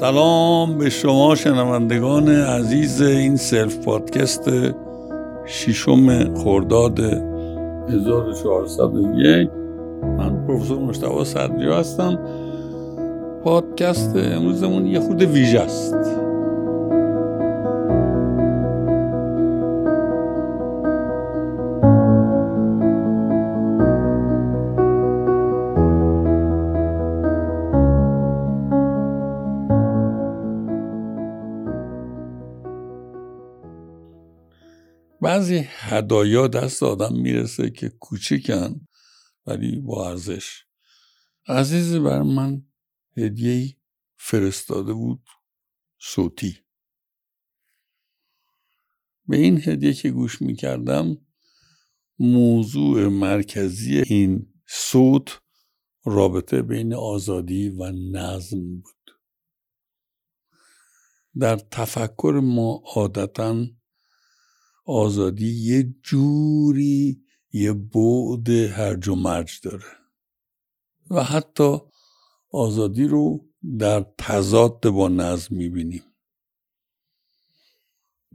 سلام به شما شنوندگان عزیز این سلف پادکست 6 خرداد 1401. من پروفسور مجتبی صادقی هستم. پادکست امروزمون یه خود ویژه است. بعضی هدایا دست آدم میرسه که کوچیکن ولی با ارزش. عزیزی بر من هدیه‌ای فرستاده بود صوتی. به این هدیه که گوش میکردم موضوع مرکزی این صوت رابطه بین آزادی و نظم بود. در تفکر ما عادتاً آزادی یه جوری یه بعد هرج و مرج داره و حتی آزادی رو در تضاد با نظم میبینیم.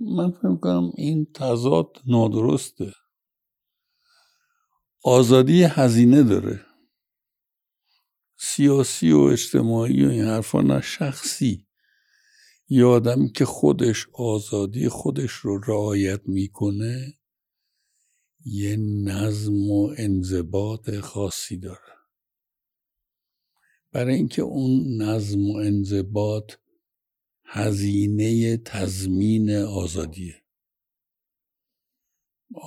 من فکر میکنم این تضاد نادرسته. آزادی هزینه داره، سیاسی و اجتماعی و این حرفا، نه شخصی. یه آدمی که خودش آزادی خودش رو رعایت میکنه یه نظم و انضباط خاصی داره. برای اینکه اون نظم و انضباط هزینه تضمین آزادیه.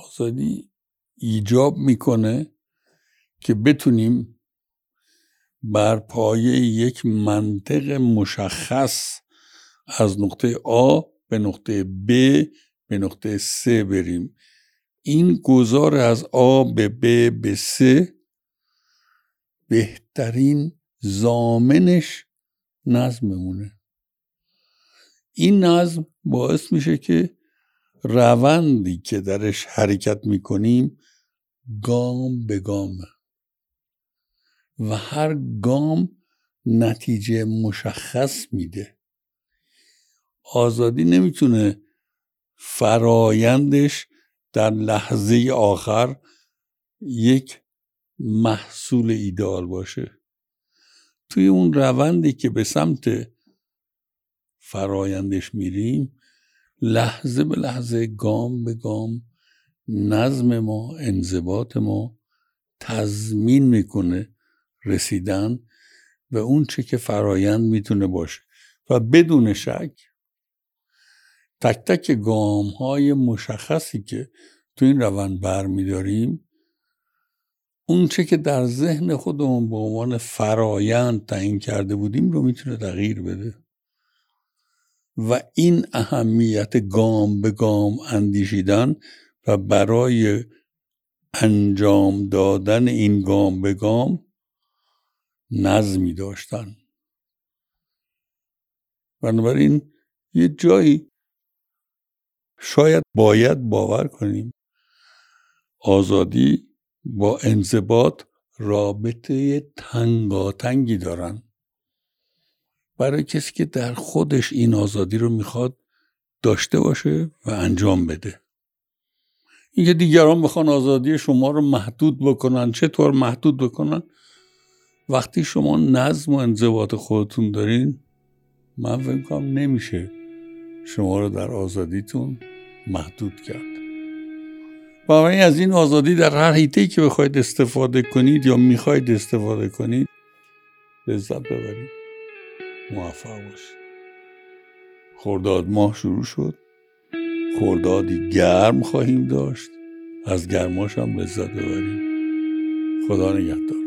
آزادی ایجاب میکنه که بتونیم بر پایه یک منطق مشخص از نقطه آ به نقطه ب به نقطه س بریم. این گذار از آ به ب به س بهترین ضامنش نظممونه. این نظم باعث میشه که روندی که درش حرکت میکنیم گام به گامه و هر گام نتیجه مشخص میده. آزادی نمیتونه فرایندش در لحظه آخر یک محصول ایدئال باشه. توی اون روندی که به سمت فرایندش میریم لحظه به لحظه گام به گام نظم ما انضباط ما تضمین میکنه رسیدن به اون چه که فرایند میتونه باشه و بدون شک تک تک گام های مشخصی که تو این روند برمی داریم اون چه که در ذهن خودمون به عنوان فرایند تعیین کرده بودیم رو میتونه تغییر بده و این اهمیت گام به گام اندیشیدن و برای انجام دادن این گام به گام نظمی داشتن. بنابراین یه جایی شاید باید باور کنیم آزادی با انضباط رابطه تنگاتنگی دارن. برای کسی که در خودش این آزادی رو میخواد داشته باشه و انجام بده. اینکه دیگران بخوان آزادی شما رو محدود بکنن، چطور محدود بکنن؟ وقتی شما نظم و انضباط خودتون دارین من فکر می‌کنم نمیشه شما رو در آزادیتون محدود کرد. بنابراین از این آزادی در هر حیطه‌ای که بخواید استفاده کنید یا میخواید استفاده کنید لذت ببرید. موفق باشید. خرداد ماه شروع شد. خردادی گرم خواهیم داشت. از گرماش هم لذت ببرید. خدا نگهدار.